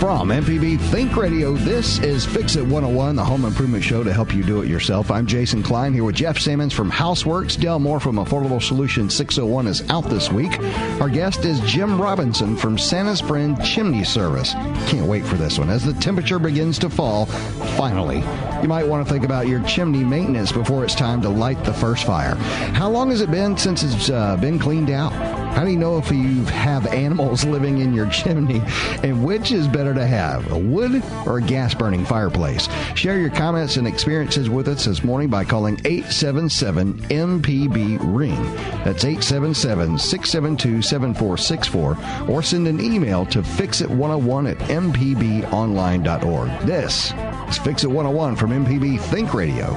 From MPB Think Radio, this is Fix It 101, the home improvement show to help you do it yourself. I'm Jason Klein here with Jeff Simmons from HouseWorks. Del Moore from Affordable Solutions 601 is out this week. Our guest is Jim Robinson from Santa's Friend Chimney Service. Can't wait for this one. As the temperature begins to fall, finally, you might want to think about your chimney maintenance before it's time to light the first fire. How long has it been since it's been cleaned out? How do you know if you have animals living in your chimney? And which is better to have, a wood or a gas-burning fireplace? Share your comments and experiences with us this morning by calling 877-MPB-RING. That's 877-672-7464. Or send an email to fixit101@mpbonline.org. This is Fix It 101 from MPB Think Radio.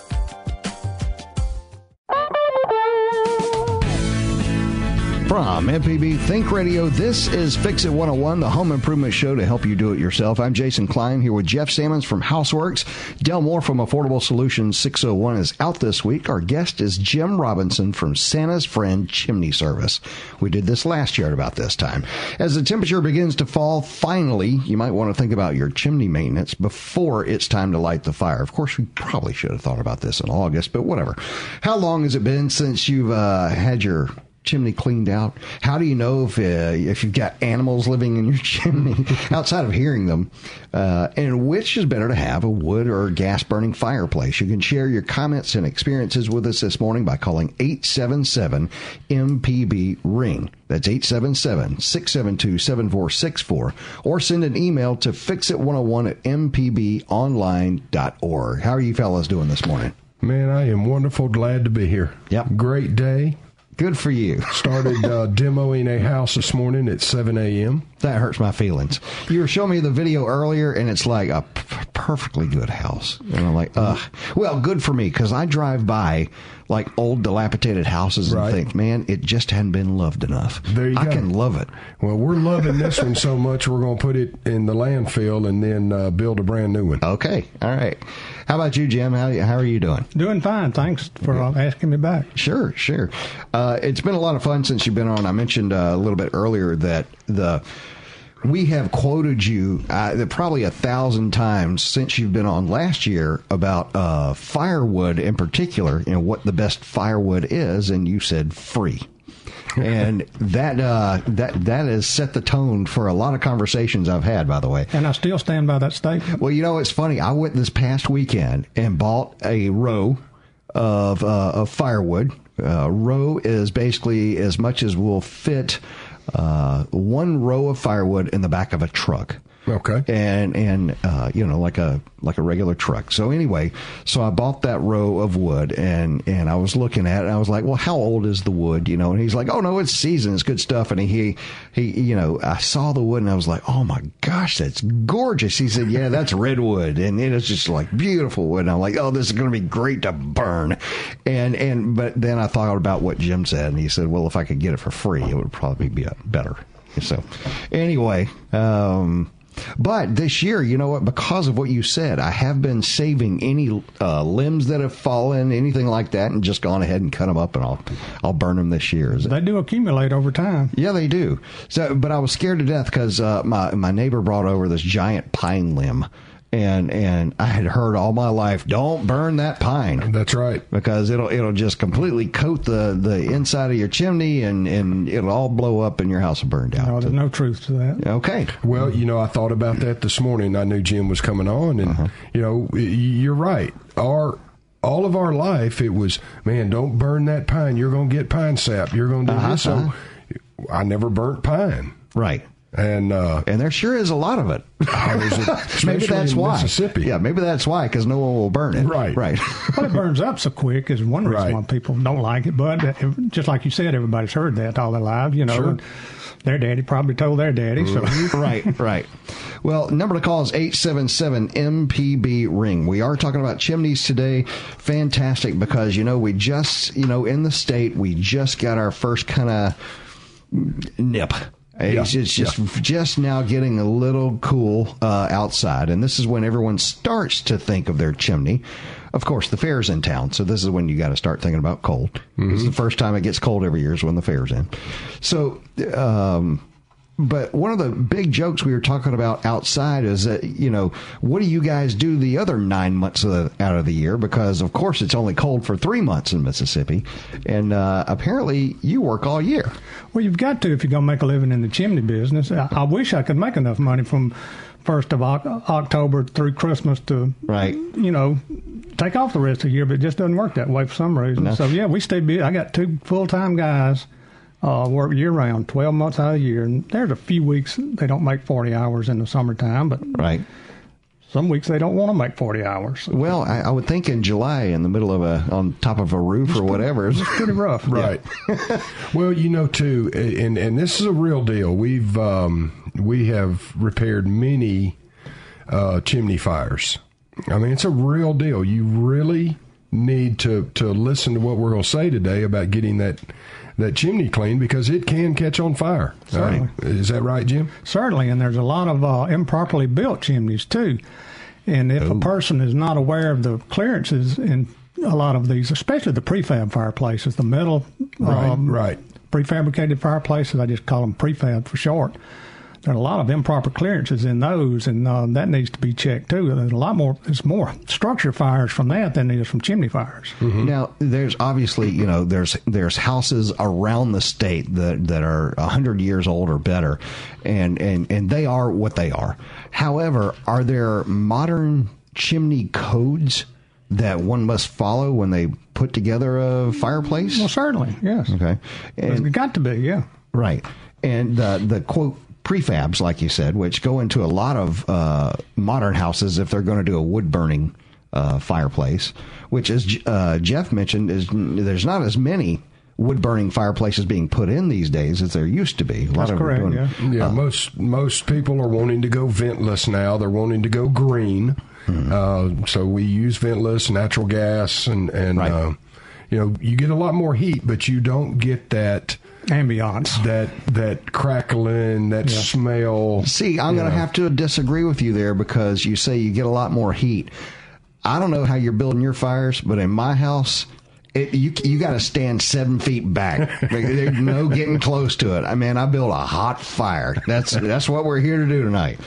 From MPB Think Radio, this is Fix It 101, the home improvement show to help you do it yourself. I'm Jason Klein here with Jeff Sammons from HouseWorks. Del Moore from Affordable Solutions 601 is out this week. Our guest is Jim Robinson from Santa's Friend Chimney Service. We did this last year at about this time. As the temperature begins to fall, finally, you might want to think about your chimney maintenance before it's time to light the fire. Of course, we probably should have thought about this in August, but whatever. How long has it been since you've had your chimney cleaned out? How do you know if you've got animals living in your chimney outside of hearing them? And which is better to have, a wood or a gas-burning fireplace? You can share your comments and experiences with us this morning by calling 877-MPB-RING. That's 877-672-7464. Or send an email to fixit101@mpbonline.org. How are you fellas doing this morning? Man, I am wonderful. Glad to be here. Yep. Great day. Good for you. Started demoing a house this morning at 7 a.m. That hurts my feelings. You were showing me the video earlier, and it's like a perfectly good house. And I'm like, ugh. Well, good for me, because I drive by like old dilapidated houses and think, man, it just hadn't been loved enough. There you go. I can love it. Well, we're loving this one so much, we're going to put it in the landfill and then build a brand new one. Okay. All right. How about you, Jim? How are you doing? Doing fine. Thanks for asking me back. Sure, sure. It's been a lot of fun since you've been on. I mentioned a little bit earlier that we have quoted you probably 1,000 times since you've been on last year about firewood in particular, you know, what the best firewood is, and you said free. And that has set the tone for a lot of conversations I've had, by the way. And I still stand by that statement. Well, you know, it's funny. I went this past weekend and bought a row of firewood. A row is basically as much as will fit one row of firewood in the back of a truck. Okay. And you know, like a regular truck. So anyway, so I bought that row of wood and I was looking at it and I was like, well, how old is the wood? You know, and he's like, oh no, it's seasoned, it's good stuff. And he you know, I saw the wood and I was like, oh my gosh, that's gorgeous. He said, yeah, that's redwood. And it is just like beautiful wood. And I'm like, oh, this is going to be great to burn. And but then I thought about what Jim said and he said, well, if I could get it for free, it would probably be better. So anyway, but this year, you know what, because of what you said, I have been saving any limbs that have fallen, anything like that, and just gone ahead and cut them up, and I'll burn them this year. They do accumulate over time. Yeah, they do. So, but I was scared to death because my neighbor brought over this giant pine limb. And I had heard all my life, don't burn that pine. That's right. Because it'll just completely coat the inside of your chimney and it'll all blow up and your house will burn down. No, there's no truth to that. Okay. Well, you know, I thought about that this morning. I knew Jim was coming on and, you know, you're right. All of our life, it was, man, don't burn that pine. You're going to get pine sap. You're going to do this. So I never burnt pine. Right. And there sure is a lot of it. Maybe that's why. Mississippi. Yeah, maybe that's why, because no one will burn it. Right. Well, it burns up so quick is one reason why people don't like it. But just like you said, everybody's heard that all their lives, you know. Sure. Their daddy probably told their daddy. So. Right. Well, number to call is 877-MPB-RING. We are talking about chimneys today. Fantastic, because, we just, in the state, we just got our first kind of nip. It's just now getting a little cool outside, and this is when everyone starts to think of their chimney. Of course, the fair's in town, so this is when you got to start thinking about cold. Mm-hmm. It's the first time it gets cold every year is when the fair's in. So, but one of the big jokes we were talking about outside is that, what do you guys do the other 9 months out of the year? Because, of course, it's only cold for 3 months in Mississippi. And apparently you work all year. Well, you've got to if you're going to make a living in the chimney business. I wish I could make enough money from 1st of October through Christmas to, take off the rest of the year. But it just doesn't work that way for some reason. No. So, we stay busy. I got two full-time guys. Work year-round, 12 months out of the year. And there's a few weeks they don't make 40 hours in the summertime, but some weeks they don't want to make 40 hours. So. Well, I would think in July in the middle of on top of a roof or whatever. It's pretty rough. Right. Yeah. Well, too, and this is a real deal. We've we have repaired many chimney fires. I mean, it's a real deal. You really need to listen to what we're going to say today about getting that chimney clean, because it can catch on fire. Certainly. Is that right, Jim? Certainly, and there's a lot of improperly built chimneys, too. And if a person is not aware of the clearances in a lot of these, especially the prefab fireplaces, the metal prefabricated fireplaces, I just call them prefab for short, there are a lot of improper clearances in those, and that needs to be checked, too. There's more structure fires from that than there is from chimney fires. Mm-hmm. Now, there's obviously, there's houses around the state that are 100 years old or better, and they are what they are. However, are there modern chimney codes that one must follow when they put together a fireplace? Well, certainly, yes. Okay. There's got to be, yeah. Right. And the quote, prefabs, like you said, which go into a lot of modern houses if they're going to do a wood-burning fireplace, which, as Jeff mentioned, there's not as many wood-burning fireplaces being put in these days as there used to be. Most people are wanting to go ventless now. They're wanting to go green. Mm-hmm. So we use ventless, natural gas, and you get a lot more heat, but you don't get that ambiance, that crackling, that smell. See, I'm going to have to disagree with you there, because you say you get a lot more heat. I don't know how you're building your fires, but in my house, you got to stand 7 feet back. There's no getting close to it. I mean, I built a hot fire. That's what we're here to do tonight.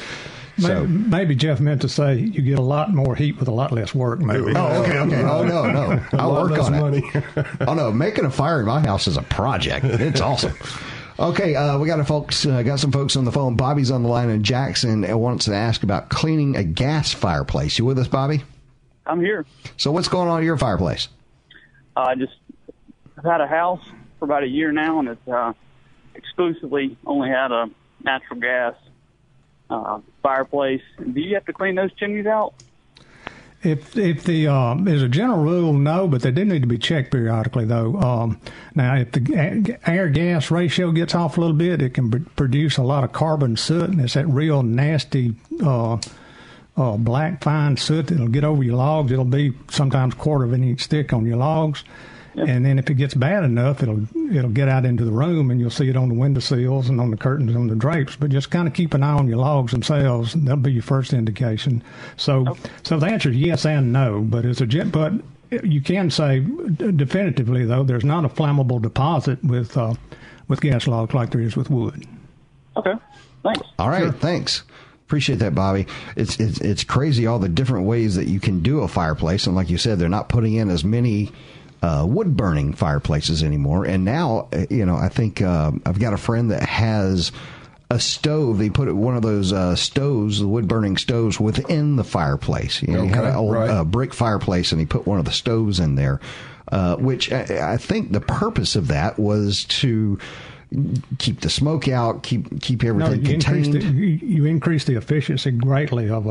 So, maybe Jeff meant to say you get a lot more heat with a lot less work, maybe. Oh, okay. Oh, no. I'll work on money. It. Oh, no. Making a fire in my house is a project. It's awesome. Okay, we got some folks on the phone. Bobby's on the line, and Jackson wants to ask about cleaning a gas fireplace. You with us, Bobby? I'm here. So what's going on at your fireplace? I've had a house for about a year now, and it's exclusively only had a natural gas fireplace. Do you have to clean those chimneys out? If the as a general rule, no, but they do need to be checked periodically, though. Now, if the air-gas ratio gets off a little bit, it can produce a lot of carbon soot, and it's that real nasty black fine soot that'll get over your logs. It'll be sometimes a quarter of an inch thick on your logs. Yep. And then if it gets bad enough, it'll get out into the room, and you'll see it on the windowsills and on the curtains and on the drapes. But just kind of keep an eye on your logs themselves, and that'll be your first indication. So, So the answer is yes and no. But but you can say definitively, though, there's not a flammable deposit with gas logs like there is with wood. Okay, thanks. All right, thanks. Appreciate that, Bobby. It's crazy all the different ways that you can do a fireplace, and like you said, they're not putting in as many wood-burning fireplaces anymore. And now, I think I've got a friend that has a stove. He put one of those stoves, the wood-burning stoves, within the fireplace. He had an old brick fireplace, and he put one of the stoves in there, which I think the purpose of that was to keep the smoke out, keep everything contained. You increase the efficiency greatly of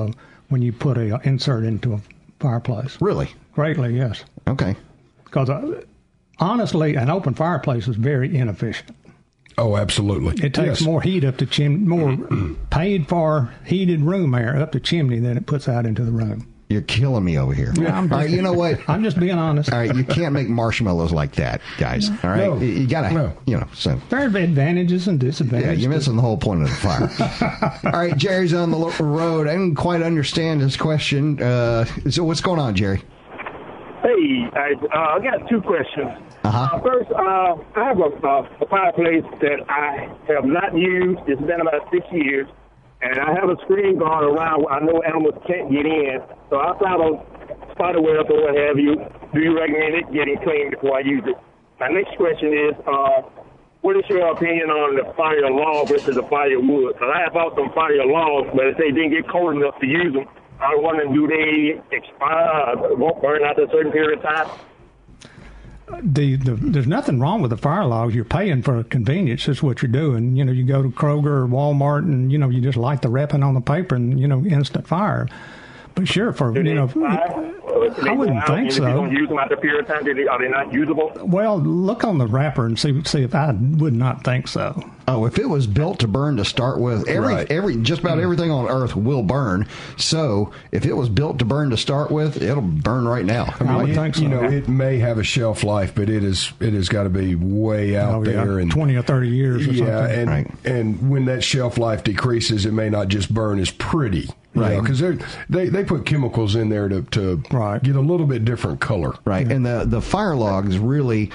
when you put an insert into a fireplace. Really? Greatly, yes. Okay. Because honestly, an open fireplace is very inefficient. Oh, absolutely. It takes more heat up the chimney, more paid for heated room air up the chimney than it puts out into the room. You're killing me over here. Yeah, all right, you know what? I'm just being honest. All right, you can't make marshmallows like that, guys. All right, you gotta, you know. So there are advantages and disadvantages. Yeah, you're missing the whole point of the fire. All right, Jerry's on the road. I didn't quite understand his question. So what's going on, Jerry? Hey, I got two questions. Uh-huh. First, I have a fireplace that I have not used. It's been about 6 years. And I have a screen guard around where I know animals can't get in. So I thought of spider webs or what have you. Do you recommend it getting cleaned before I use it? My next question is, what is your opinion on the fire log versus the firewood? Because I have bought some fire logs, but if they didn't get cold enough to use them, I was wondering, do they expire, won't burn out a certain period of time? There's nothing wrong with the fire logs. You're paying for convenience. That's what you're doing. You know, you go to Kroger or Walmart, and you know, you just light the wrapping on the paper, and you know, instant fire. But sure, for I wouldn't think so. You don't use them after a period of time. Are they not usable? Well, look on the wrapper and see if I would not think so. Oh, if it was built to burn to start with, just about everything on Earth will burn. So if it was built to burn to start with, it'll burn right now. I mean, I would think so. You know, it may have a shelf life, but it has got to be way out there, and 20 or 30 years. Or something. And when that shelf life decreases, it may not just burn as pretty. Right, because they put chemicals in there to get a little bit different color. Right, yeah. And the fire logs really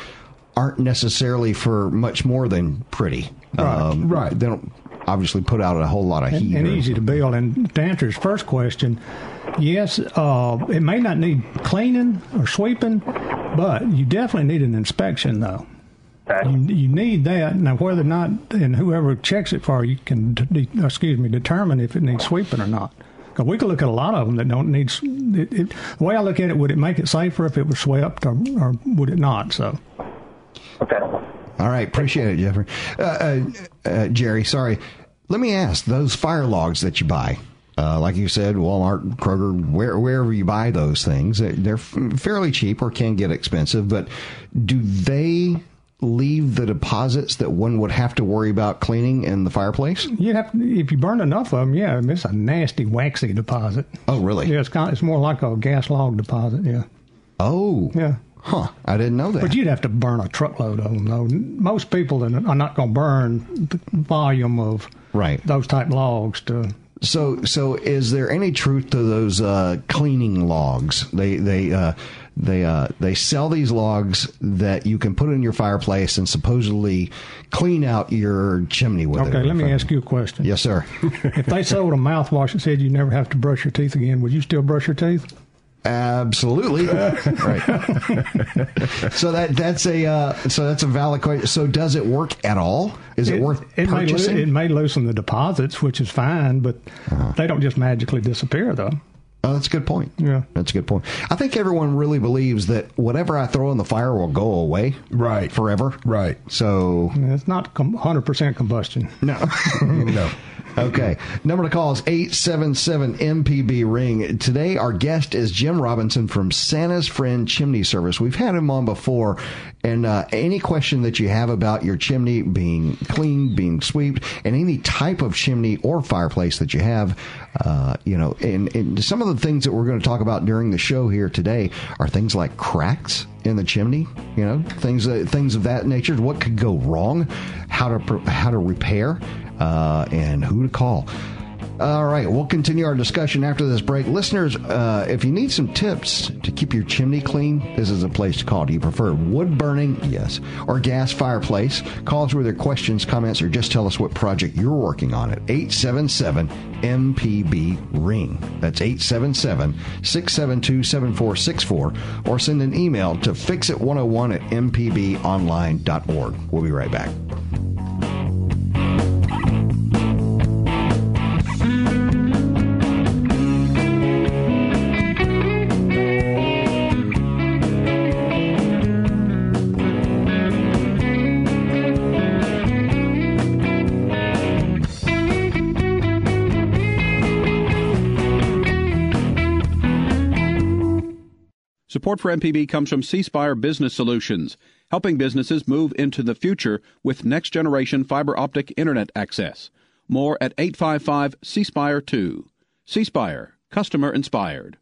aren't necessarily for much more than pretty. They don't obviously put out a whole lot of heat. And easy to build. And to answer his first question, yes, it may not need cleaning or sweeping, but you definitely need an inspection, though. You need that. Now, whether or not, and whoever checks it for you can, determine if it needs sweeping or not. Because we could look at a lot of them that don't need it. The way I look at it, would it make it safer if it was swept or would it not? So. Okay. All right. Appreciate it, Jeffrey. Jerry, sorry. Let me ask, those fire logs that you buy, like you said, Walmart, Kroger, wherever you buy those things, they're fairly cheap or can get expensive, but do they leave the deposits that one would have to worry about cleaning in the fireplace? You'd have to, if you burn enough of them, yeah. It's a nasty, waxy deposit. Oh, really? Yeah, it's more like a gas log deposit, yeah. Oh. Yeah. Huh. I didn't know that. But you'd have to burn a truckload of them, though. Most people are not going to burn the volume of those type logs to... So is there any truth to those cleaning logs? They sell these logs that you can put in your fireplace and supposedly clean out your chimney with it. Okay, let me ask you a question. Yes, sir. If they sold a mouthwash that said you never have to brush your teeth again, would you still brush your teeth? Absolutely. So that's a valid question. So does it work at all? Is it worth purchasing? It may loosen the deposits, which is fine, but they don't just magically disappear, though. Oh, that's a good point. Yeah. That's a good point. I think everyone really believes that whatever I throw in the fire will go away. Right. Forever. Right. So. It's not 100% combustion. No. No. Okay. Number to call is 877-MPB-RING. Today, our guest is Jim Robinson from Santa's Friend Chimney Service. We've had him on before. And any question that you have about your chimney being cleaned, being swept, and any type of chimney or fireplace that you have, and some of the things that we're going to talk about during the show here today are things like cracks in the chimney, you know, things of that nature. What could go wrong? How to repair, and who to call. All right, we'll continue our discussion after this break. Listeners, if you need some tips to keep your chimney clean, this is a place to call. Do you prefer wood burning? Yes. Or gas fireplace? Call us with your questions, comments, or just tell us what project you're working on at 877-MPB-RING. That's 877-672-7464. Or send an email to fixit101@mpbonline.org. We'll be right back. Support for MPB comes from C Spire Business Solutions, helping businesses move into the future with next-generation fiber optic internet access. More at 855-C-SPIRE-2. C Spire, customer inspired.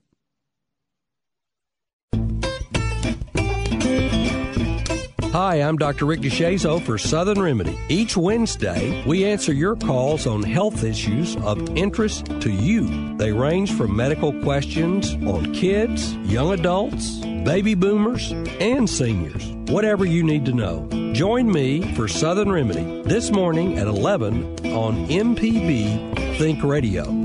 Hi, I'm Dr. Rick DeShazo for Southern Remedy. Each Wednesday, we answer your calls on health issues of interest to you. They range from medical questions on kids, young adults, baby boomers, and seniors. Whatever you need to know. Join me for Southern Remedy this morning at 11 on MPB Think Radio.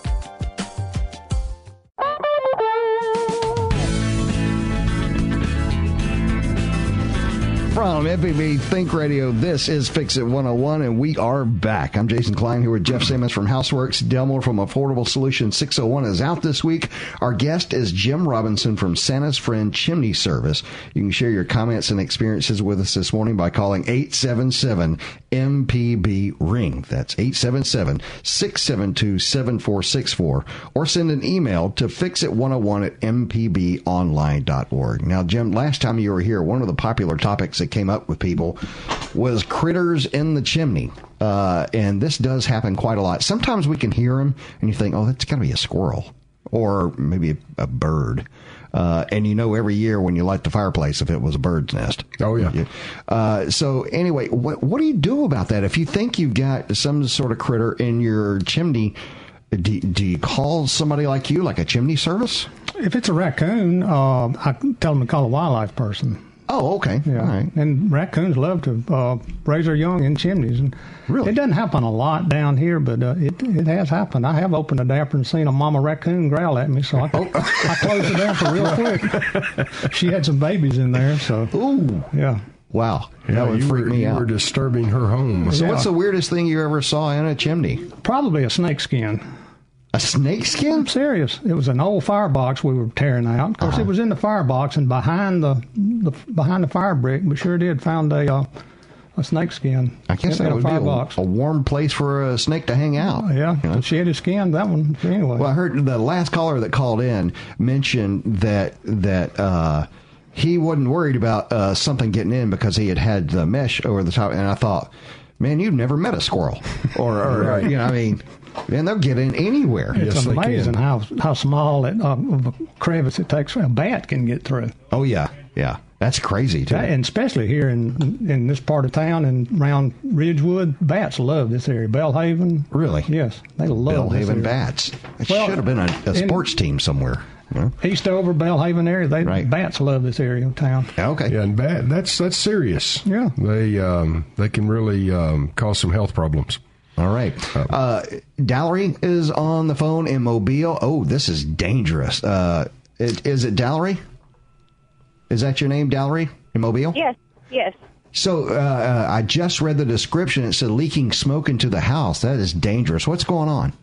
From MPB Think Radio, this is Fix It 101, and we are back. I'm Jason Klein here with Jeff Simmons from HouseWorks. Delmore from Affordable Solutions 601 is out this week. Our guest is Jim Robinson from Santa's Friend Chimney Service. You can share your comments and experiences with us this morning by calling 877-MPB-RING. That's 877-672-7464. Or send an email to fixit101@mpbonline.org. Now, Jim, last time you were here, one of the popular topics that came up with people was critters in the chimney. And this does happen quite a lot. Sometimes we can hear them and you think, oh, that's got to be a squirrel or maybe a bird. And you know, every year when you light the fireplace, if it was a bird's nest. Oh, yeah. So anyway, what do you do about that? If you think you've got some sort of critter in your chimney, do you call somebody like you, like a chimney service? If it's a raccoon, I tell them to call a wildlife person. Oh, okay. Yeah. All right. And raccoons love to raise their young in chimneys. And really? It doesn't happen a lot down here, but it has happened. I have opened a damper and seen a mama raccoon growl at me, so I closed the damper real quick. She had some babies in there, so. Ooh. Yeah. Wow. Yeah, that would freak me out. You were disturbing her home. So what's the weirdest thing you ever saw in a chimney? Probably a snake skin. A snake skin? I'm serious. It was an old firebox we were tearing out. Of course, It was in the firebox and behind the fire brick, but sure did found a snake skin. I guess that would be a warm place for a snake to hang out. Yeah, you know? She had a skin, that one, anyway. Well, I heard the last caller that called in mentioned that he wasn't worried about something getting in because he had the mesh over the top, and I thought, man, you've never met a squirrel. Or you know, I mean... And they'll get in anywhere. It's amazing how small of a crevice it takes a bat can get through. Oh, yeah. Yeah. That's crazy, too. And especially here in this part of town and around Ridgewood, bats love this area. Bellhaven. Really? Yes. They love Bellhaven this area. Bats. It should have been a sports team somewhere. Eastover, Bellhaven area, bats love this area of town. Okay. Yeah, and that's serious. Yeah. They can really cause some health problems. All right. Dallery is on the phone in Mobile. Oh, this is dangerous. Is it Dallery? Is that your name, Dallery, in Mobile? Yes. So I just read the description. It said leaking smoke into the house. That is dangerous. What's going on?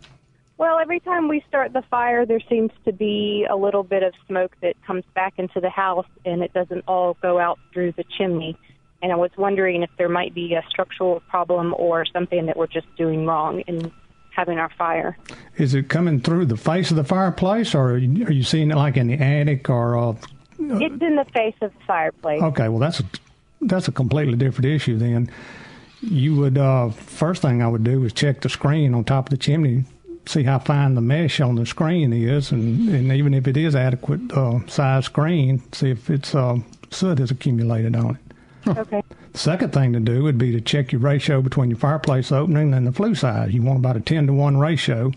Well, every time we start the fire, there seems to be a little bit of smoke that comes back into the house, and it doesn't all go out through the chimney. And I was wondering if there might be a structural problem or something that we're just doing wrong in having our fire. Is it coming through the face of the fireplace, or are you seeing it like in the attic? Or it's in the face of the fireplace. Okay, well, that's a completely different issue then. You would first thing I would do is check the screen on top of the chimney, see how fine the mesh on the screen is, and even if it is adequate size screen, see if its soot has accumulated on it. Okay. The second thing to do would be to check your ratio between your fireplace opening and the flue size. You want about a 10-to-1 ratio,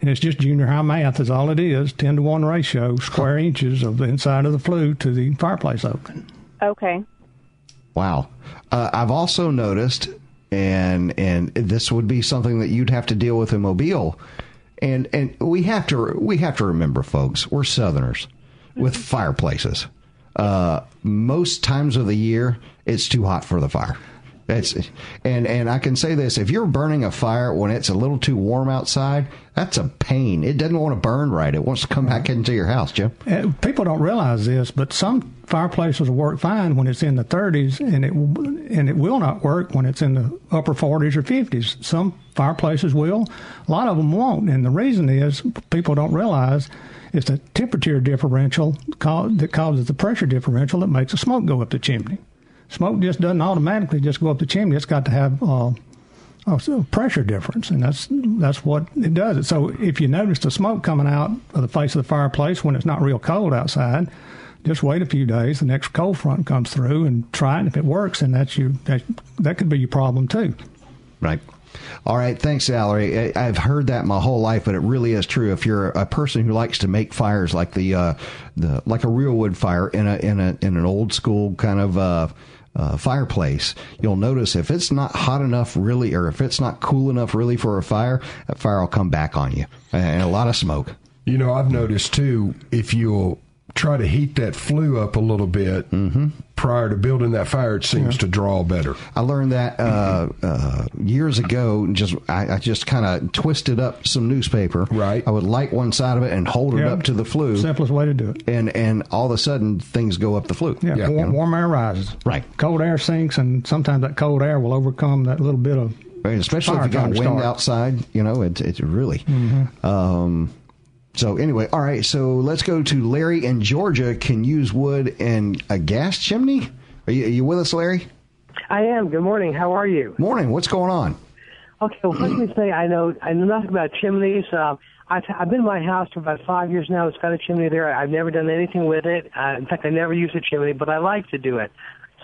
and it's just junior high math is all it is, 10-to-1 ratio, square inches of the inside of the flue to the fireplace opening. Okay. Wow. I've also noticed, and this would be something that you'd have to deal with in Mobile, and we have to remember, folks, we're Southerners with fireplaces. Most times of the year, it's too hot for the fire. And I can say this, if you're burning a fire when it's a little too warm outside, that's a pain. It doesn't want to burn right. It wants to come back into your house, Jim. People don't realize this, but some fireplaces will work fine when it's in the 30s, and it will not work when it's in the upper 40s or 50s. Some fireplaces will. A lot of them won't, and the reason is people don't realize it's the temperature differential that causes the pressure differential that makes the smoke go up the chimney. Smoke just doesn't automatically just go up the chimney. It's got to have a pressure difference, and that's what it does. So if you notice the smoke coming out of the face of the fireplace when it's not real cold outside, just wait a few days. The next cold front comes through and try it. If it works, and that could be your problem too. Right. All right. Thanks, Valerie. I've heard that my whole life, but it really is true. If you're a person who likes to make fires like like a real wood fire in an old school kind of fireplace, you'll notice if it's not hot enough really, or if it's not cool enough really for a fire, that fire will come back on you, and a lot of smoke. You know, I've noticed too, if you'll try to heat that flue up a little bit prior to building that fire, it seems to draw better. I learned that years ago, and I just kind of twisted up some newspaper. Right. I would light one side of it and hold it up to the flue. Simplest way to do it. And all of a sudden, things go up the flue. Yeah, yeah. Warm air rises. Right. Cold air sinks, and sometimes that cold air will overcome that little bit of fire. Especially if you got wind outside, you know, it's really... So anyway, all right, so let's go to Larry in Georgia. Can use wood in a gas chimney? Are you with us, Larry? I am. Good morning. How are you? Morning. What's going on? Okay, well, let me say I know nothing about chimneys. I've been in my house for about 5 years now. It's got a chimney there. I've never done anything with it. In fact, I never use a chimney, but I like to do it.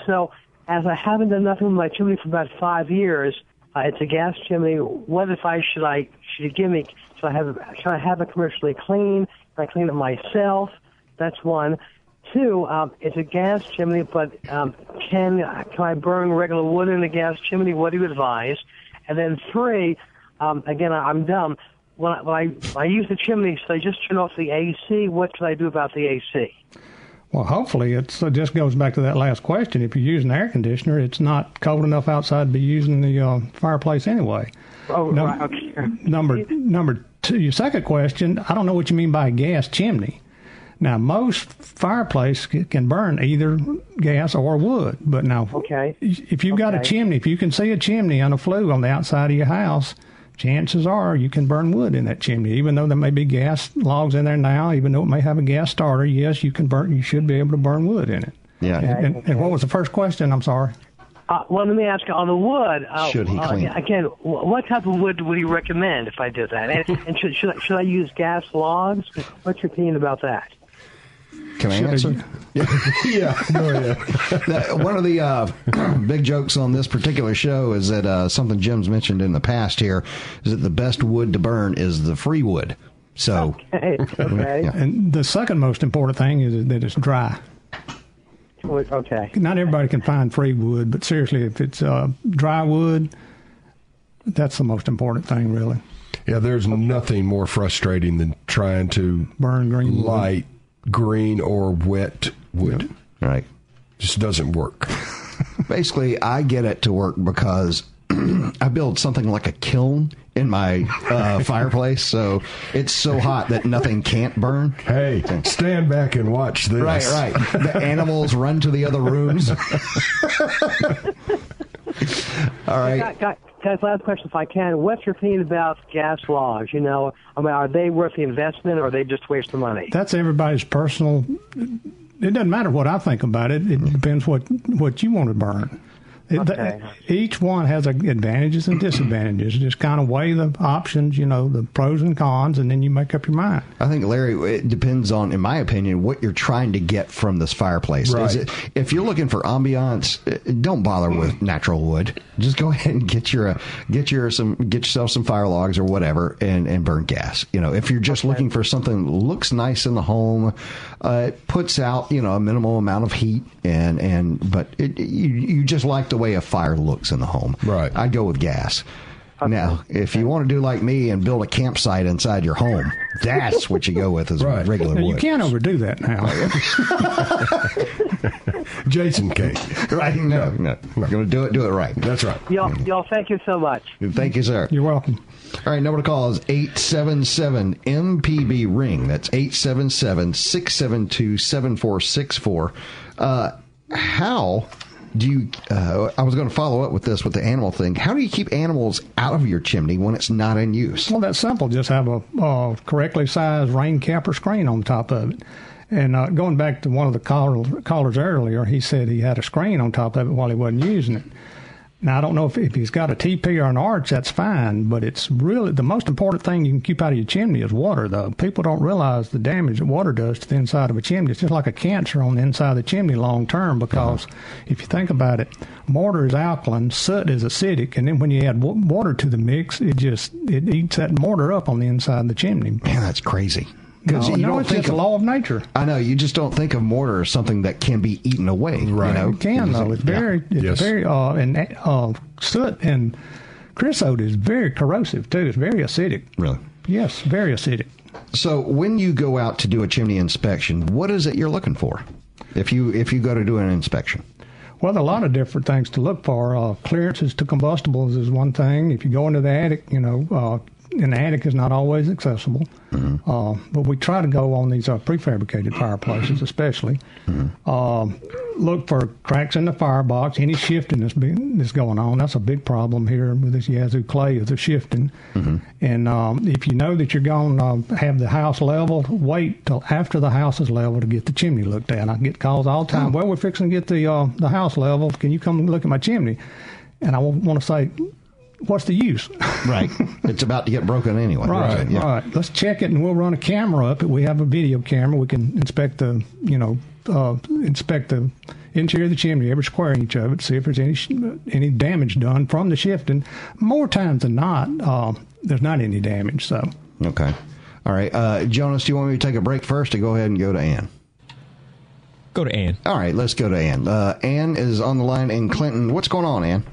So as I haven't done nothing with my chimney for about 5 years, it's a gas chimney. What advice should you give me? Should I have it commercially clean? Can I clean it myself? That's one. Two, it's a gas chimney, but can I burn regular wood in a gas chimney? What do you advise? And then three, again, I'm dumb. When I use the chimney, so I just turn off the AC. What should I do about the AC? Well, hopefully it just goes back to that last question. If you're using an air conditioner, it's not cold enough outside to be using the fireplace anyway. Oh, right. Okay. Number two, your second question, I don't know what you mean by a gas chimney. Now, most fireplace can burn either gas or wood, but now if you've got a chimney, if you can see a chimney on a flue on the outside of your house, chances are you can burn wood in that chimney, even though there may be gas logs in there now, even though it may have a gas starter. Yes, you should be able to burn wood in it. Yeah. And what was the first question? I'm sorry. Well, let me ask you, on the wood, should he clean? Again, what type of wood would you recommend if I did that? And should I use gas logs? What's your opinion about that? Can I answer? One of the big jokes on this particular show is that something Jim's mentioned in the past here is that the best wood to burn is the free wood. So, And the second most important thing is that it's dry. Okay. Not everybody can find free wood, but seriously, if it's dry wood, that's the most important thing, really. Yeah, there's nothing more frustrating than trying to burn green or wet wood. Yep. Right. Just doesn't work. Basically, I get it to work because I build something like a kiln in my fireplace, so it's so hot that nothing can't burn. Hey, stand back and watch this. Right. The animals run to the other rooms. All right. Guys, last question, if I can. What's your opinion about gas logs? You know, I mean, are they worth the investment, or are they just waste of money? That's everybody's personal. It doesn't matter what I think about it. It depends what you want to burn. Each one has advantages and disadvantages. Just kind of weigh the options, you know, the pros and cons, and then you make up your mind. I think, Larry, it depends on, in my opinion, what you're trying to get from this fireplace. Right. If you're looking for ambiance, don't bother with natural wood. Just go ahead and get yourself some fire logs or whatever, and burn gas. You know, if you're just looking for something that looks nice in the home, it puts out, you know, a minimal amount of heat, but you just like the way a fire looks in the home. Right. I'd go with gas. Okay. Now, if you want to do like me and build a campsite inside your home, that's what you go with, is regular wood. You can't overdo that now. Jason Kane. Right? No. We're going to do it right. That's right. Y'all, thank you so much. Thank you, sir. You're welcome. All right, number to call is 877-MPB-RING. That's 877-672-7464. How do you, I was going to follow up with this with the animal thing. How do you keep animals out of your chimney when it's not in use? Well, that's simple. Just have a correctly sized rain cap or screen on top of it. And going back to one of the callers earlier, he said he had a screen on top of it while he wasn't using it. Now, I don't know if he's got a TP or an arch, that's fine, but it's really the most important thing you can keep out of your chimney is water, though. People don't realize the damage that water does to the inside of a chimney. It's just like a cancer on the inside of the chimney long term because if you think about it, mortar is alkaline, soot is acidic, and then when you add water to the mix, it eats that mortar up on the inside of the chimney. Man, that's crazy. Because you don't think it's the law of nature. I know. You just don't think of mortar as something that can be eaten away. Right. You know? You can, though. It's very, soot and creosote is very corrosive, too. It's very acidic. Really? Yes, very acidic. So when you go out to do a chimney inspection, what is it you're looking for if you go to do an inspection? Well, there are a lot of different things to look for. Clearances to combustibles is one thing. If you go into the attic, and the attic is not always accessible, mm-hmm. But we try to go on these prefabricated fireplaces, especially. Mm-hmm. Look for cracks in the firebox, any shifting that's going on. That's a big problem here with this Yazoo clay is the shifting. Mm-hmm. And if you know that you're going to have the house leveled, wait till after the house is leveled to get the chimney looked at. I get calls all the time. Mm-hmm. Well, we're fixing to get the house leveled. Can you come look at my chimney? And I want to say, what's the use? Right. It's about to get broken anyway. Right. Yeah. Right. Let's check it, and we'll run a camera up. We have a video camera. We can inspect the, inspect the interior of the chimney, every square inch of it, see if there's any damage done from the shifting. More times than not, there's not any damage. So. Okay. All right. Jonas, do you want me to take a break first, or go ahead and go to Ann? Go to Ann. All right. Let's go to Ann. Ann is on the line in Clinton. What's going on, Ann?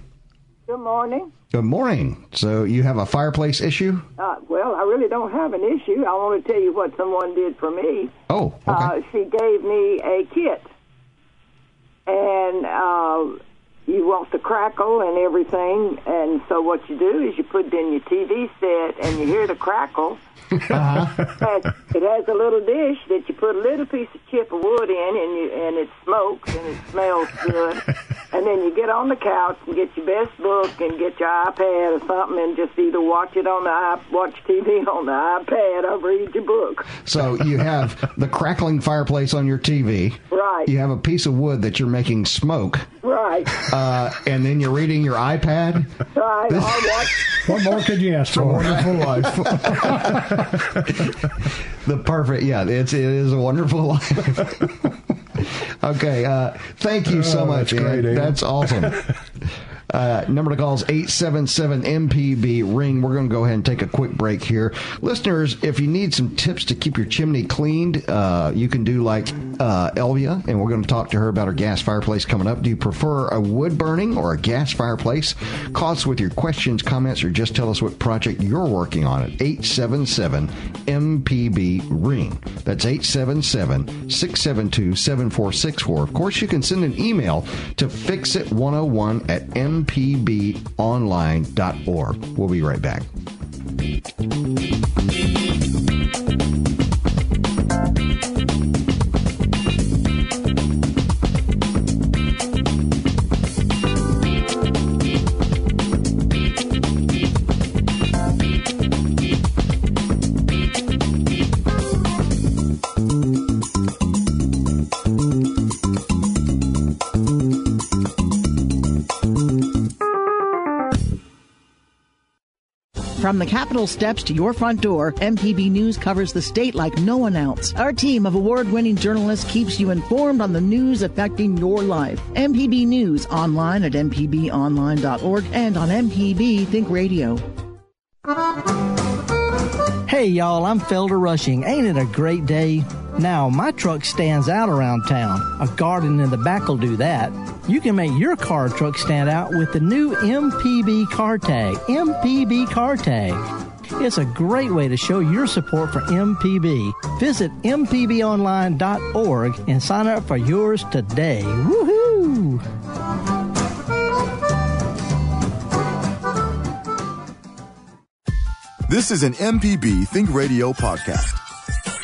Good morning. Good morning. So you have a fireplace issue? Well, I really don't have an issue. I want to tell you what someone did for me. Oh, okay. She gave me a kit, and you want the crackle and everything, and so what you do is you put it in your TV set, and you hear the crackle. Uh-huh. It has a little dish that you put a little piece of chip of wood in, and it smokes, and it smells good. And then you get on the couch and get your best book and get your iPad or something and just either watch TV on the iPad or read your book. So you have the crackling fireplace on your TV. Right. You have a piece of wood that you're making smoke. Right. And then you're reading your iPad. Right. What more could you ask for? Wonderful life. The perfect, yeah, it is a wonderful life. Okay, thank you so much, Ed. That's awesome. Number to call is 877-MPB-RING. We're going to go ahead and take a quick break here. Listeners, if you need some tips to keep your chimney cleaned, you can do like Elvia, and we're going to talk to her about her gas fireplace coming up. Do you prefer a wood burning or a gas fireplace? Call us with your questions, comments, or just tell us what project you're working on at 877-MPB-RING. That's 877-672-7464. Of course, you can send an email to fixit101 at mpbonline.org. We'll be right back. From the Capitol steps to your front door, MPB News covers the state like no one else. Our team of award-winning journalists keeps you informed on the news affecting your life. MPB News, online at mpbonline.org and on MPB Think Radio. Hey, y'all, I'm Felder Rushing. Ain't it a great day? Now, my truck stands out around town. A garden in the back will do that. You can make your car or truck stand out with the new MPB Car Tag. MPB Car Tag. It's a great way to show your support for MPB. Visit mpbonline.org and sign up for yours today. Woohoo! Woo! This is an MPB Think Radio podcast.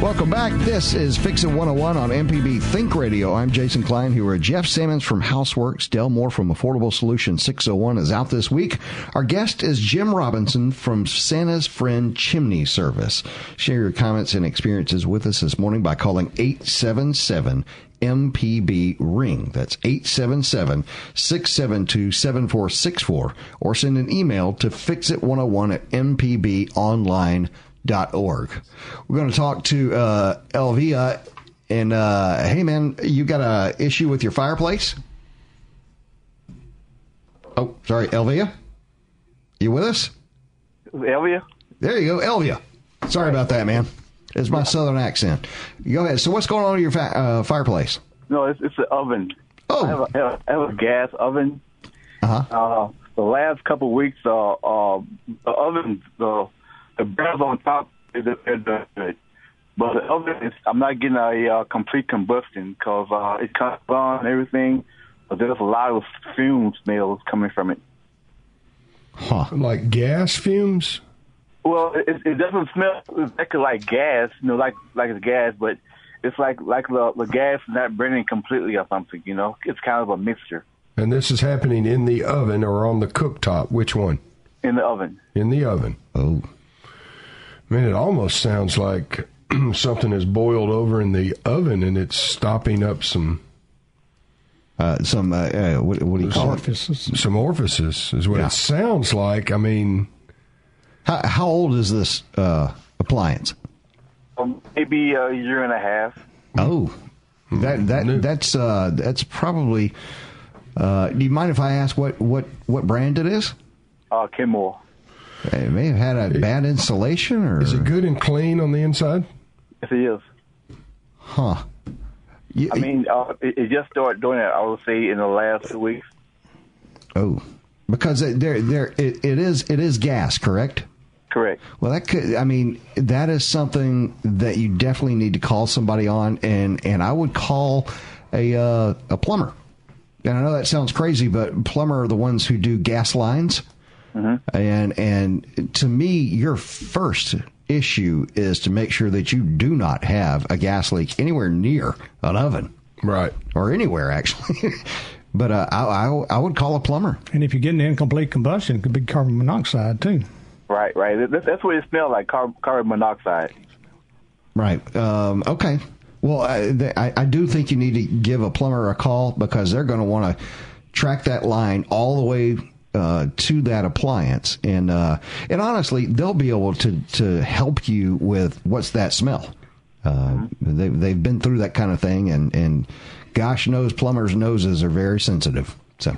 Welcome back. This is Fix It 101 on MPB Think Radio. I'm Jason Klein. Here are Jeff Simmons from HouseWorks. Del Moore from Affordable Solutions 601 is out this week. Our guest is Jim Robinson from Santa's Friend Chimney Service. Share your comments and experiences with us this morning by calling 877-MPB-RING. That's 877-672-7464. Or send an email to fixit101@mpbonline.org. We're going to talk to Elvia, and hey man, you got an issue with your fireplace? Oh, sorry, Elvia, you with us? Elvia, there you go, Elvia. Sorry about that, man. It's my Southern accent. Go ahead. So, what's going on with your fireplace? No, it's an oven. Oh, I have a gas oven. The last couple of weeks, the oven the barrel's on top is good, but the oven, I'm not getting a complete combustion because it comes on and everything, but there's a lot of fume smells coming from it. Huh? Like gas fumes? Well, it doesn't smell exactly like gas, you know, like it's gas, but it's like the gas not burning completely or something, you know? It's kind of a mixture. And this is happening in the oven or on the cooktop? Which one? In the oven. In the oven. Oh. I mean, it almost sounds like something is boiled over in the oven, and it's stopping up what do you call it? Some orifices is what it sounds like. I mean, how old is this appliance? Maybe a year and a half. Oh, that's probably. Do you mind if I ask what brand it is? Kenmore. It may have had a bad installation, or is it good and clean on the inside? Yes, it is. Huh? It just started doing it. I would say in the last 2 weeks. Oh, because it is gas, correct? Correct. Well, that could. I mean, that is something that you definitely need to call somebody on, and I would call a plumber. And I know that sounds crazy, but plumber are the ones who do gas lines. Mm-hmm. And to me, your first issue is to make sure that you do not have a gas leak anywhere near an oven. Right. Or anywhere, actually. But I would call a plumber. And if you're getting incomplete combustion, it could be carbon monoxide, too. Right, right. That's what it smells like, carbon monoxide. Right. Okay. Well, I do think you need to give a plumber a call because they're going to want to track that line all the way to that appliance, and honestly, they'll be able to help you with what's that smell. They've been through that kind of thing, and gosh knows plumbers' noses are very sensitive. So,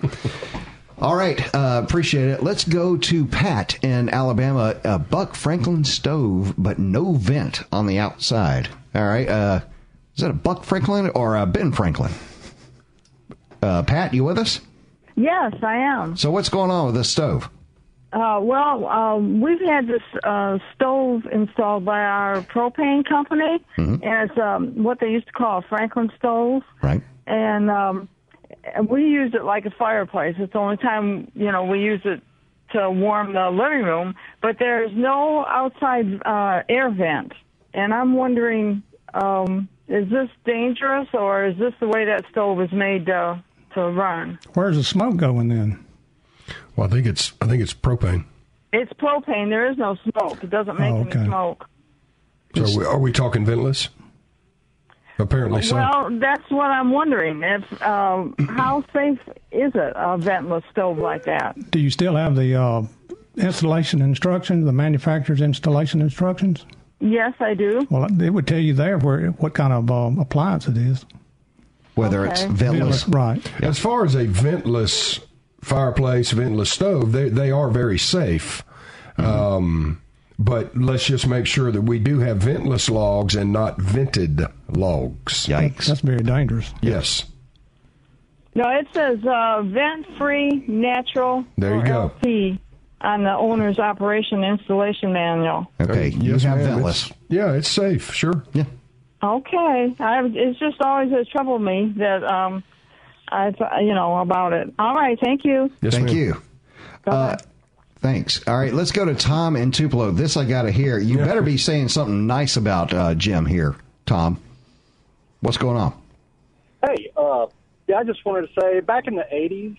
all right, appreciate it. Let's go to Pat in Alabama. A Buck Franklin stove, but no vent on the outside. All right, is that a Buck Franklin or a Ben Franklin? Pat, you with us? Yes, I am. So what's going on with this stove? We've had this stove installed by our propane company, mm-hmm. and it's what they used to call a Franklin stove. Right. And we use it like a fireplace. It's the only time, you know, we use it to warm the living room, but there's no outside air vent. And I'm wondering, is this dangerous, or is this the way that stove is made to run? Where's the smoke going then? Well, I think it's propane. It's propane. There is no smoke. It doesn't make any smoke. So are we talking ventless? Apparently so. Well, that's what I'm wondering. If how safe is it, a ventless stove like that? Do you still have the installation instructions, the manufacturer's installation instructions? Yes, I do. Well, it would tell you there what kind of appliance it is. Whether it's ventless. Right. As far as a ventless fireplace, ventless stove, they are very safe. Mm-hmm. But let's just make sure that we do have ventless logs and not vented logs. Yikes. That's very dangerous. Yes. No, it says vent-free, natural, there you go. LP on the owner's operation installation manual. Okay, you have ventless. Yeah, it's safe, sure. Yeah. Okay. It's just always has troubled me that, about it. All right, thank you. Yes, thank you. Thanks. All right, let's go to Tom in Tupelo. This I got to hear. You better be saying something nice about Jim here, Tom. What's going on? Hey, I just wanted to say, back in the 80s,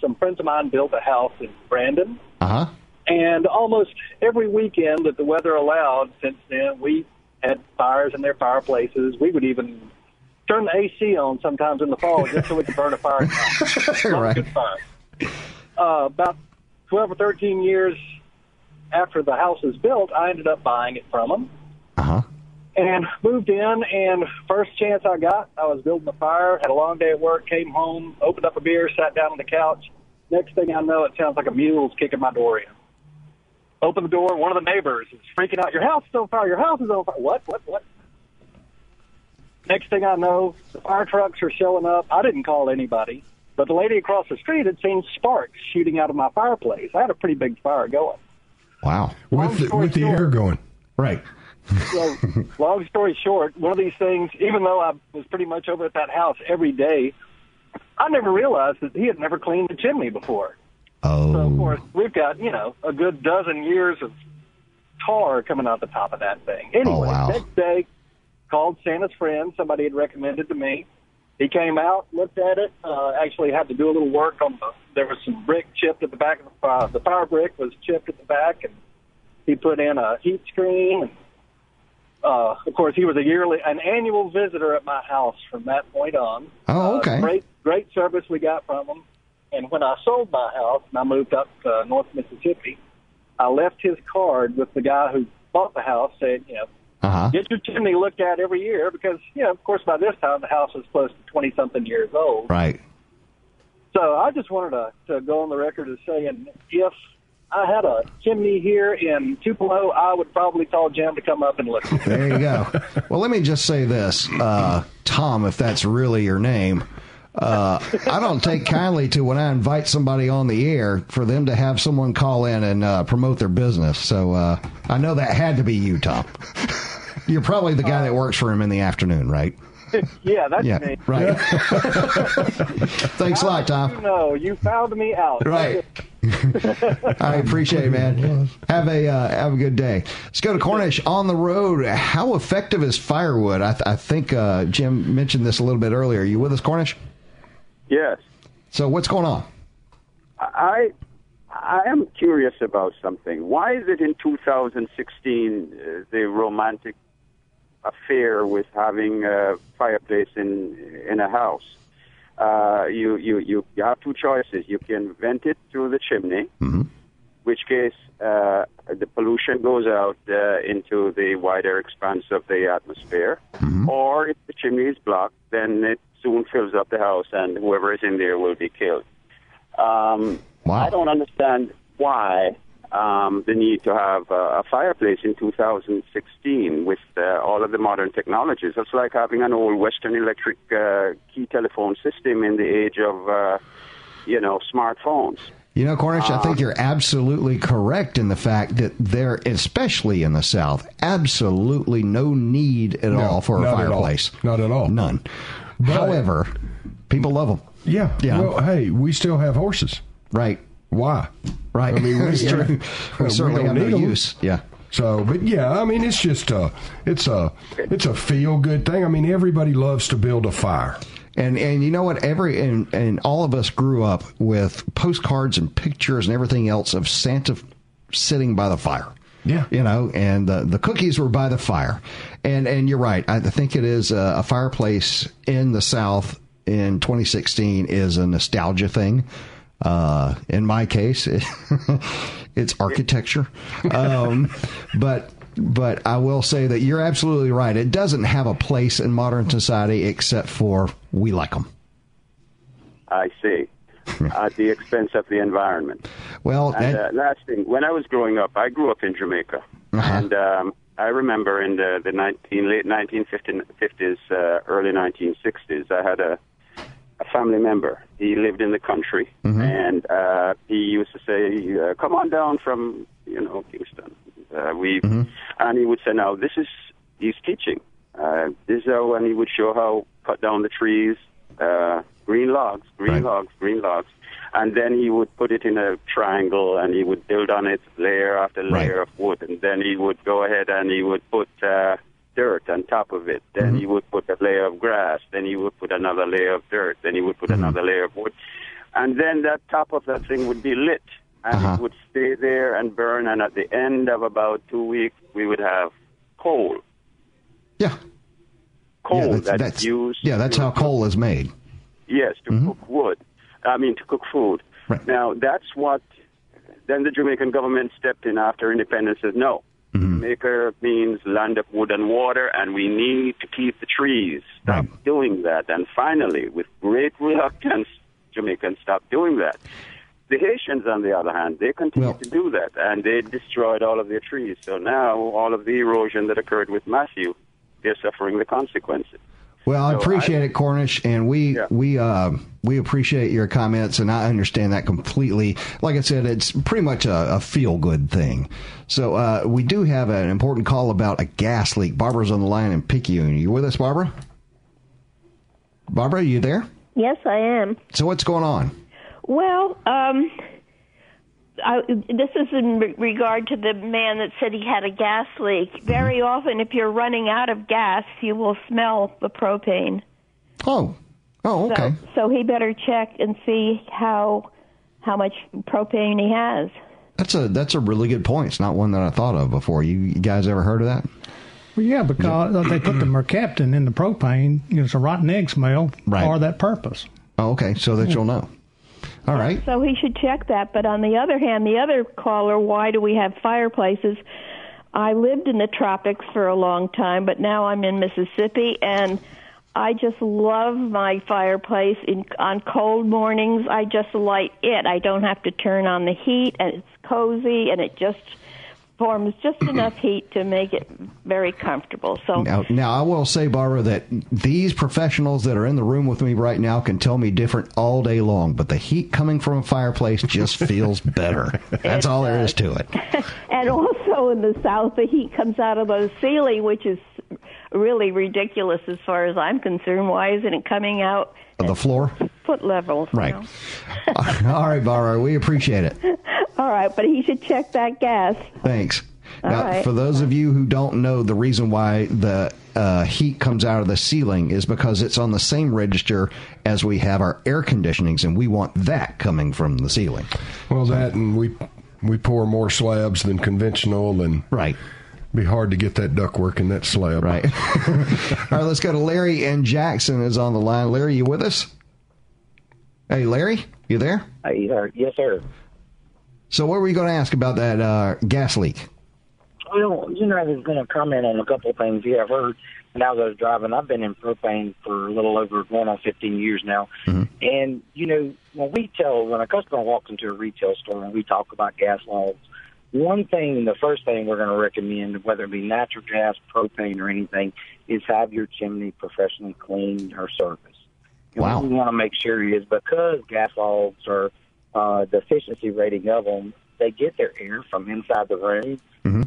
some friends of mine built a house in Brandon. Uh-huh. And almost every weekend that the weather allowed since then, we had fires in their fireplaces. We would even turn the AC on sometimes in the fall just so we could burn a fire. Right. A good fire. About 12 or 13 years after the house was built, I ended up buying it from them. Uh-huh. And moved in, and first chance I got, I was building a fire, had a long day at work, came home, opened up a beer, sat down on the couch. Next thing I know, it sounds like a mule's kicking my door in. Open the door, one of the neighbors is freaking out, your house is on fire, your house is on fire. What? Next thing I know, the fire trucks are showing up. I didn't call anybody, but the lady across the street had seen sparks shooting out of my fireplace. I had a pretty big fire going. Wow. With the air going. Right. So, long story short, one of these things, even though I was pretty much over at that house every day, I never realized that he had never cleaned the chimney before. Oh. So, of course, we've got, a good dozen years of tar coming out the top of that thing. Anyway, Next day, called Santa's Friend. Somebody had recommended to me. He came out, looked at it, actually had to do a little work on there was some brick chipped at the back of the fire brick was chipped at the back, and he put in a heat screen, and of course, he was an annual visitor at my house from that point on. Oh, okay. Great service we got from him. And when I sold my house and I moved up to North Mississippi, I left his card with the guy who bought the house, said, get your chimney looked at every year because, of course, by this time the house was close to 20-something years old. Right. So I just wanted to go on the record as saying if I had a chimney here in Tupelo, I would probably call Jim to come up and look. There you go. Well, let me just say this, Tom, if that's really your name, I don't take kindly to when I invite somebody on the air for them to have someone call in and promote their business. So I know that had to be you, Tom. You're probably the guy that works for him in the afternoon, right? Yeah, that's me. Right. Thanks a lot, Tom. You found me out. Right. I appreciate it, man. Have a good day. Let's go to Cornish on the road. How effective is firewood? I think Jim mentioned this a little bit earlier. Are you with us, Cornish? Yes. So what's going on? I am curious about something. Why is it in 2016 the romantic affair with having a fireplace in a house? You have two choices. You can vent it through the chimney, which case the pollution goes out into the wider expanse of the atmosphere. Mm-hmm. Or if the chimney is blocked, then it soon fills up the house and whoever is in there will be killed. I don't understand why the need to have a fireplace in 2016 with all of the modern technologies. It's like having an old Western Electric key telephone system in the age of, smartphones. Cornish, I think you're absolutely correct in the fact that there, especially in the South, absolutely no need at all for a fireplace. Not at all. None. But, however, people love them. Yeah. Well, hey, we still have horses. Right. Why? Right. I mean, we certainly have no use. Yeah. So, but yeah, I mean, it's just it's a feel good thing. I mean, everybody loves to build a fire. And you know what? And all of us grew up with postcards and pictures and everything else of Santa sitting by the fire. Yeah. And the cookies were by the fire. And you're right. I think it is a fireplace in the South in 2016 is a nostalgia thing. In my case, it's architecture. But I will say that you're absolutely right. It doesn't have a place in modern society except for we like them. I see. At the expense of the environment. Well, and last thing, when I was growing up, I grew up in Jamaica. Uh-huh. And I remember in the late 1950s, early 1960s, I had a a family member. He lived in the country, and he used to say, "Come on down from, you know, Kingston." And he would say, "Now this is he's teaching. This is how," and he would show how cut down the trees, green logs, green logs, and then he would put it in a triangle, and he would build on it layer after layer of wood, and then he would go ahead and he would put dirt on top of it, then he would put a layer of grass, then he would put another layer of dirt, then he would put another layer of wood, and then that top of that thing would be lit, and it would stay there and burn, and at the end of about 2 weeks, we would have coal. Coal that's used. Yeah, that's how coal is made. Yes, to cook wood. I mean, to cook food. Right. Now, that's what, then the Jamaican government stepped in after independence and said, no. Maker means land of wood and water, and we need to keep the trees. Stop doing that. And finally, with great reluctance, Jamaicans stopped doing that. The Haitians, on the other hand, they continued to do that, and they destroyed all of their trees. So now all of the erosion that occurred with Matthew, they're suffering the consequences. Well, so I appreciate it, Cornish, and we appreciate your comments, and I understand that completely. Like I said, it's pretty much a feel-good thing. So we do have an important call about a gas leak. Barbara's on the line in Picayune. Are you with us, Barbara? Barbara, are you there? Yes, I am. So what's going on? Well, this is in regard to the man that said he had a gas leak. Very often, if you're running out of gas, you will smell the propane. Oh, okay. So he better check and see how much propane he has. That's a really good point. It's not one that I thought of before. You guys ever heard of that? Well, yeah, because they put the mercaptan in the propane. It's a rotten egg smell for that purpose. Oh, okay, so that you'll know. All right. So he should check that. But on the other hand, the other caller, why do we have fireplaces? I lived in the tropics for a long time, but now I'm in Mississippi, and I just love my fireplace. On cold mornings, I just light it. I don't have to turn on the heat, and it's cozy, and it just forms just enough heat to make it very comfortable. So now I will say, Barbara, that these professionals that are in the room with me right now can tell me different all day long, but the heat coming from a fireplace just feels better. That's all there is to it. And also in the South, the heat comes out of those ceiling, which is really ridiculous as far as I'm concerned. Why isn't it coming out of the floor? Foot level. Right. You know? All right, Barbara, we appreciate it. All right, but he should check that gas. Thanks. Now, for those of you who don't know, the reason why the heat comes out of the ceiling is because it's on the same register as we have our air conditionings, and we want that coming from the ceiling. Well, that, and we pour more slabs than conventional, and be hard to get that ductwork in that slab. Right. All right, let's go to Larry, and Jackson is on the line. Larry, you with us? Hey, Larry, you there? Yes, sir. So what were you going to ask about that gas leak? Well, you know, I was going to comment on a couple of things. Yeah, I've heard, and as I was driving, I've been in propane for a little over 15 years now. And, you know, when a customer walks into a retail store and we talk about gas logs, the first thing we're going to recommend, whether it be natural gas, propane, or anything, is have your chimney professionally cleaned or serviced. And what we want to make sure is, because gas logs are the efficiency rating of them, they get their air from inside the room.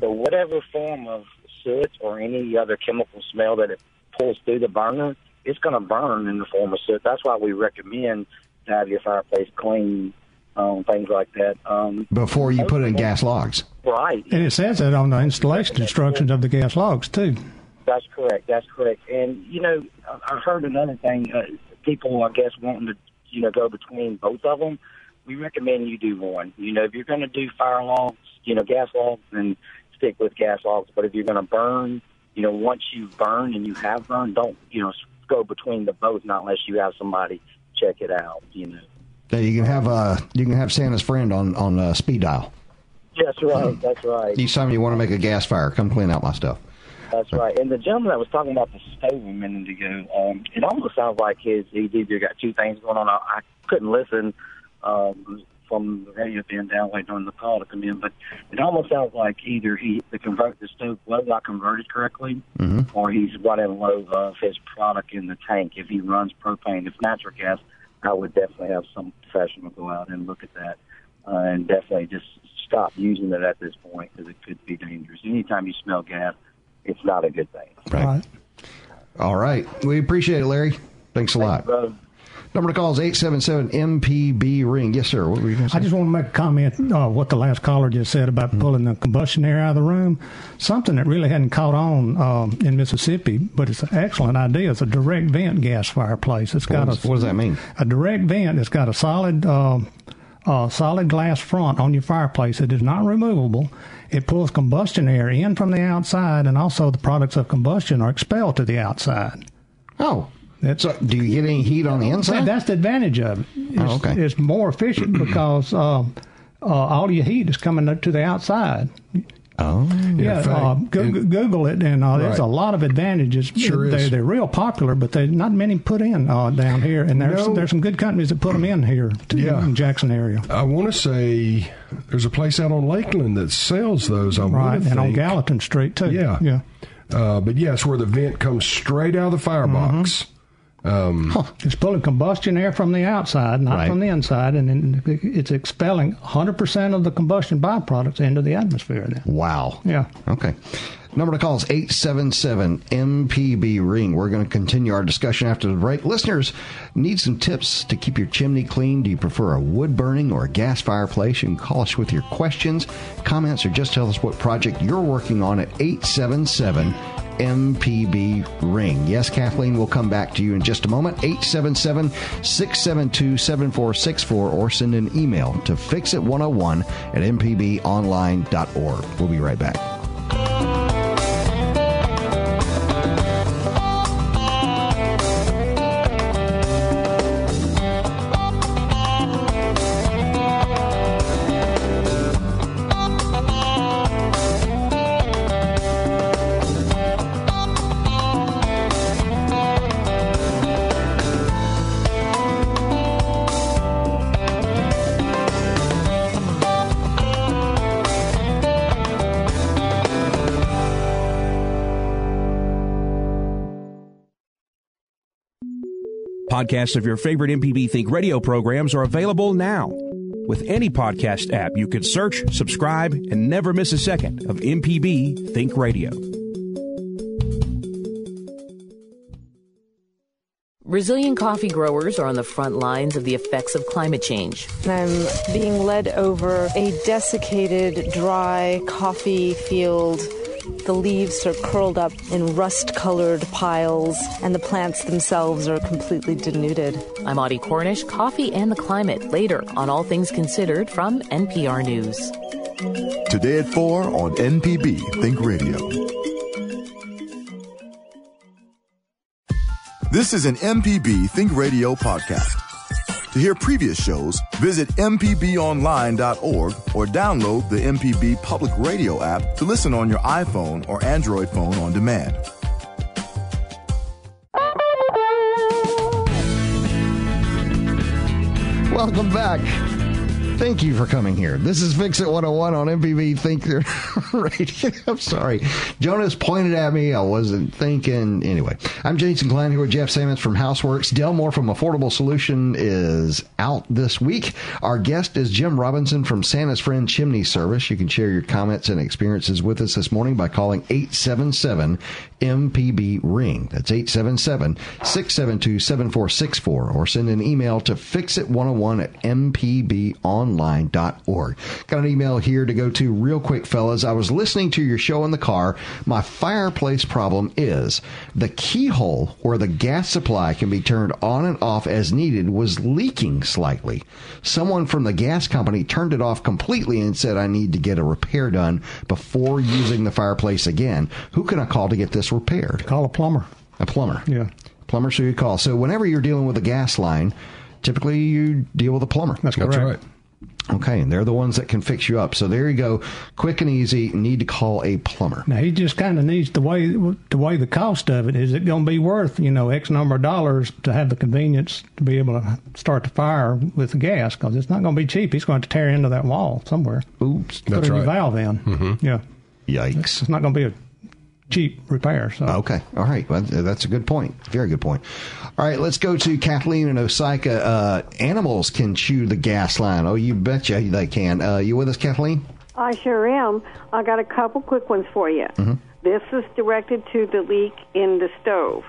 So whatever form of soot or any other chemical smell that it pulls through the burner, it's going to burn in the form of soot. That's why we recommend to have your fireplace clean, things like that. Before you put in gas logs. Right. And it says that on the installation instructions of the gas logs, too. That's correct. That's correct. And, you know, I heard another thing. People, I guess, wanting to, you know, go between both of them. We recommend you do one. You know, if you're going to do fire logs, you know, gas logs, then stick with gas logs. But if you're going to burn, you know, once you burn and you have burned, don't, you know, go between the both, not unless you have somebody check it out, you know. Yeah, you can have Santa's friend on speed dial. That's right. That's right. Each time you want to make a gas fire, come clean out my stuff. That's right. And the gentleman that was talking about the stove a minute ago, it almost sounds like he's either got two things going on. I couldn't listen from the radio being down late during the call to come in, but it almost sounds like either the stove was not converted correctly, or he's running low of his product in the tank if he runs propane. If natural gas, I would definitely have some professional go out and look at that and definitely just stop using it at this point because it could be dangerous. Anytime you smell gas, it's not a good thing. Right. All right. We appreciate it, Larry. Thanks a lot. Brother. Number to call is 877-MPB-RING. Yes, sir. What were you going to say? I just want to make a comment what the last caller just said about pulling the combustion air out of the room. Something that really hadn't caught on in Mississippi, but it's an excellent idea. It's a direct vent gas fireplace. It's got what does that mean? A direct vent. It's got a solid glass front on your fireplace. It is not removable. It pulls combustion air in from the outside, and also the products of combustion are expelled to the outside. Oh, so do you get any heat on the inside? That's the advantage of it. It's more efficient because all your heat is coming to the outside. Oh, yeah. Google it, and there's a lot of advantages. Sure, they're real popular, but they not many put in down here. And there's some good companies that put them in here in Jackson area. I want to say there's a place out on Lakeland that sells those. I think on Gallatin Street too. Yeah. But yes, where the vent comes straight out of the firebox. Mm-hmm. It's pulling combustion air from the outside, not from the inside, and then it's expelling 100% of the combustion byproducts into the atmosphere then. Wow. Yeah. Okay. Number to call is 877-MPB-RING. We're going to continue our discussion after the break. Listeners, need some tips to keep your chimney clean? Do you prefer a wood-burning or a gas fireplace? You can call us with your questions, comments, or just tell us what project you're working on at 877-MPB-RING. Yes, Kathleen, we'll come back to you in just a moment. 877-672-7464 or send an email to fixit101 at mpbonline.org. We'll be right back. Podcasts of your favorite MPB Think Radio programs are available now. With any podcast app, you can search, subscribe, and never miss a second of MPB Think Radio. Brazilian coffee growers are on the front lines of the effects of climate change. I'm being led over a desiccated, dry coffee field. The leaves are curled up in rust-colored piles, and the plants themselves are completely denuded. I'm Audie Cornish, Coffee and the Climate, later on All Things Considered from NPR News. Today at 4 on MPB Think Radio. This is an MPB Think Radio podcast. To hear previous shows, visit mpbonline.org or download the MPB Public Radio app to listen on your iPhone or Android phone on demand. Welcome back. Thank you for coming here. This is Fix It 101 on MPB Think Radio. I'm sorry. Jonas pointed at me. I wasn't thinking. Anyway, I'm Jason Klein here with Jeff Sammons from HouseWorks. Del Moore from Affordable Solution is out this week. Our guest is Jim Robinson from Santa's Friend Chimney Service. You can share your comments and experiences with us this morning by calling 877-MPB-RING. That's 877-672-7464 or send an email to fixit101 at mpbonline.org. Got an email here to go to real quick, fellas. I was listening to your show in the car. My fireplace problem is the keyhole where the gas supply can be turned on and off as needed was leaking slightly. Someone from the gas company turned it off completely and said I need to get a repair done before using the fireplace again. Who can I call to get this repaired? Call a plumber. A plumber? Yeah. Plumbers who you call. So whenever you're dealing with a gas line, typically you deal with a plumber. That's correct. Right. Okay, and they're the ones that can fix you up. So there you go. Quick and easy. Need to call a plumber. Now, he just kind of needs to weigh the cost of it. Is it going to be worth, X number of dollars to have the convenience to be able to start the fire with the gas? Because it's not going to be cheap. He's going to tear into that wall somewhere. Oops. Put a new valve in. Mm-hmm. Yeah. Yikes. It's not going to be a cheap repair. So. Okay. All right. Well, that's a good point. Very good point. All right. Let's go to Kathleen in Osaka. Animals can chew the gas line. Oh, you betcha they can. You with us, Kathleen? I sure am. I got a couple quick ones for you. Mm-hmm. This is directed to the leak in the stove.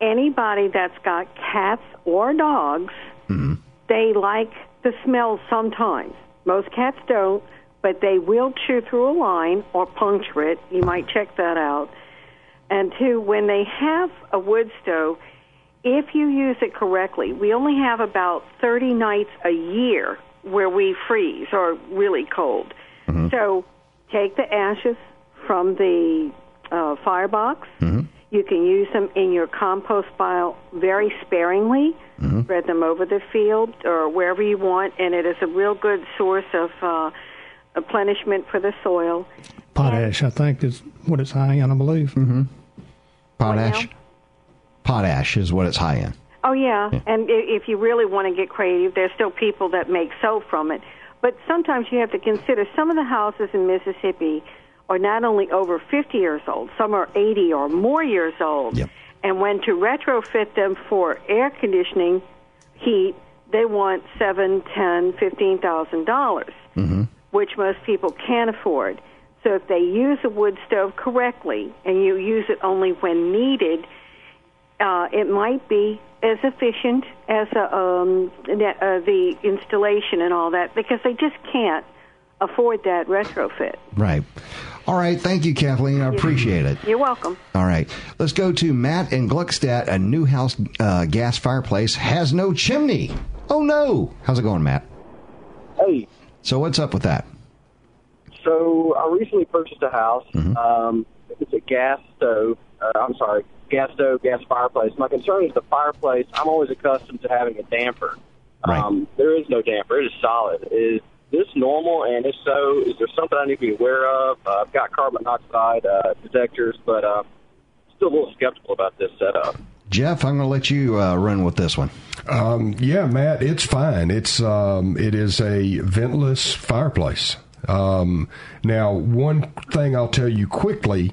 Anybody that's got cats or dogs, mm-hmm. they like the smell sometimes. Most cats don't, but they will chew through a line or puncture it. You might check that out. And two, when they have a wood stove, if you use it correctly, we only have about 30 nights a year where we freeze or really cold. Mm-hmm. So take the ashes from the firebox. Mm-hmm. You can use them in your compost pile very sparingly. Mm-hmm. Spread them over the field or wherever you want, and it is a real good source of replenishment for the soil. Potash, and, I think, is what it's high in, I believe. Mm-hmm. Potash. Potash is what it's high in. Oh, yeah. And if you really want to get creative, there's still people that make soap from it. But sometimes you have to consider some of the houses in Mississippi are not only over 50 years old, some are 80 or more years old. Yep. And when to retrofit them for air conditioning heat, they want $7,000, $10,000, $15,000, mm-hmm. which most people can't afford. So if they use a wood stove correctly and you use it only when needed, it might be as efficient as the installation and all that, because they just can't afford that retrofit. Right. All right. Thank you, Kathleen. I appreciate it. You're welcome. All right. Let's go to Matt in Gluckstadt. A new house gas fireplace has no chimney. Oh, no. How's it going, Matt? Hey. So what's up with that? So I recently purchased a house. Mm-hmm. It's a gas stove. Gas stove, gas fireplace. My concern is the fireplace. I'm always accustomed to having a damper. Right. There is no damper. It is solid. Is this normal? And if so, is there something I need to be aware of? I've got carbon monoxide detectors, but still a little skeptical about this setup. Jeff, I'm going to let you run with this one. Yeah, Matt, it's fine. It is a ventless fireplace. Now, one thing I'll tell you quickly.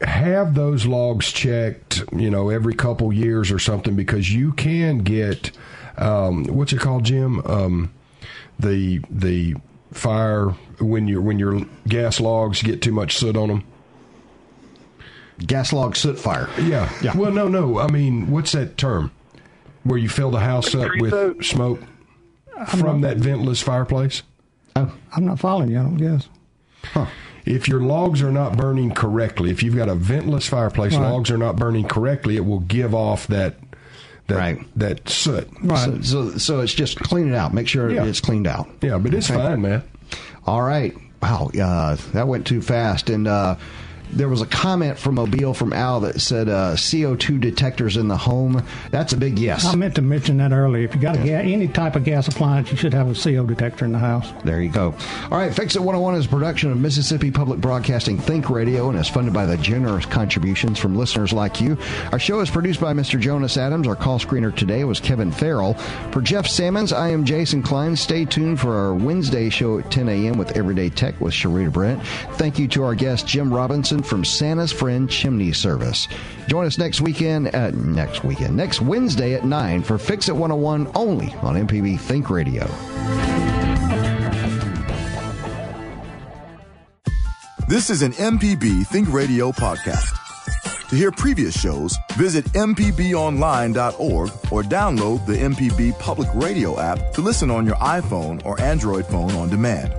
Have those logs checked, every couple years or something, because you can get, what's it called, Jim? The fire, when your gas logs get too much soot on them. Gas log soot fire. Yeah. Well, no. I mean, what's that term? Where you fill the house up with smoke from that ventless fireplace? I'm not following you, I don't guess. Huh. If your logs are not burning correctly, if you've got a ventless fireplace, right. Logs are not burning correctly, it will give off that right. that soot. Right. So it's just clean it out. Make sure it's cleaned out. Yeah, but it's fine, man. All right. Wow, that went too fast. And there was a comment from Mobile from Al that said CO2 detectors in the home. That's a big yes. I meant to mention that earlier. If you got any type of gas appliance, you should have a CO detector in the house. There you go. All right, Fix It 101 is a production of Mississippi Public Broadcasting Think Radio and is funded by the generous contributions from listeners like you. Our show is produced by Mr. Jonas Adams. Our call screener today was Kevin Farrell. For Jeff Sammons, I am Jason Klein. Stay tuned for our Wednesday show at 10 a.m. with Everyday Tech with Sharita Brent. Thank you to our guest, Jim Robinson, from Santa's Friend Chimney Service. Join us next Wednesday at 9 for Fix It 101 only on MPB Think Radio. This is an MPB Think Radio podcast. To hear previous shows, visit mpbonline.org or download the MPB Public Radio app to listen on your iPhone or Android phone on demand.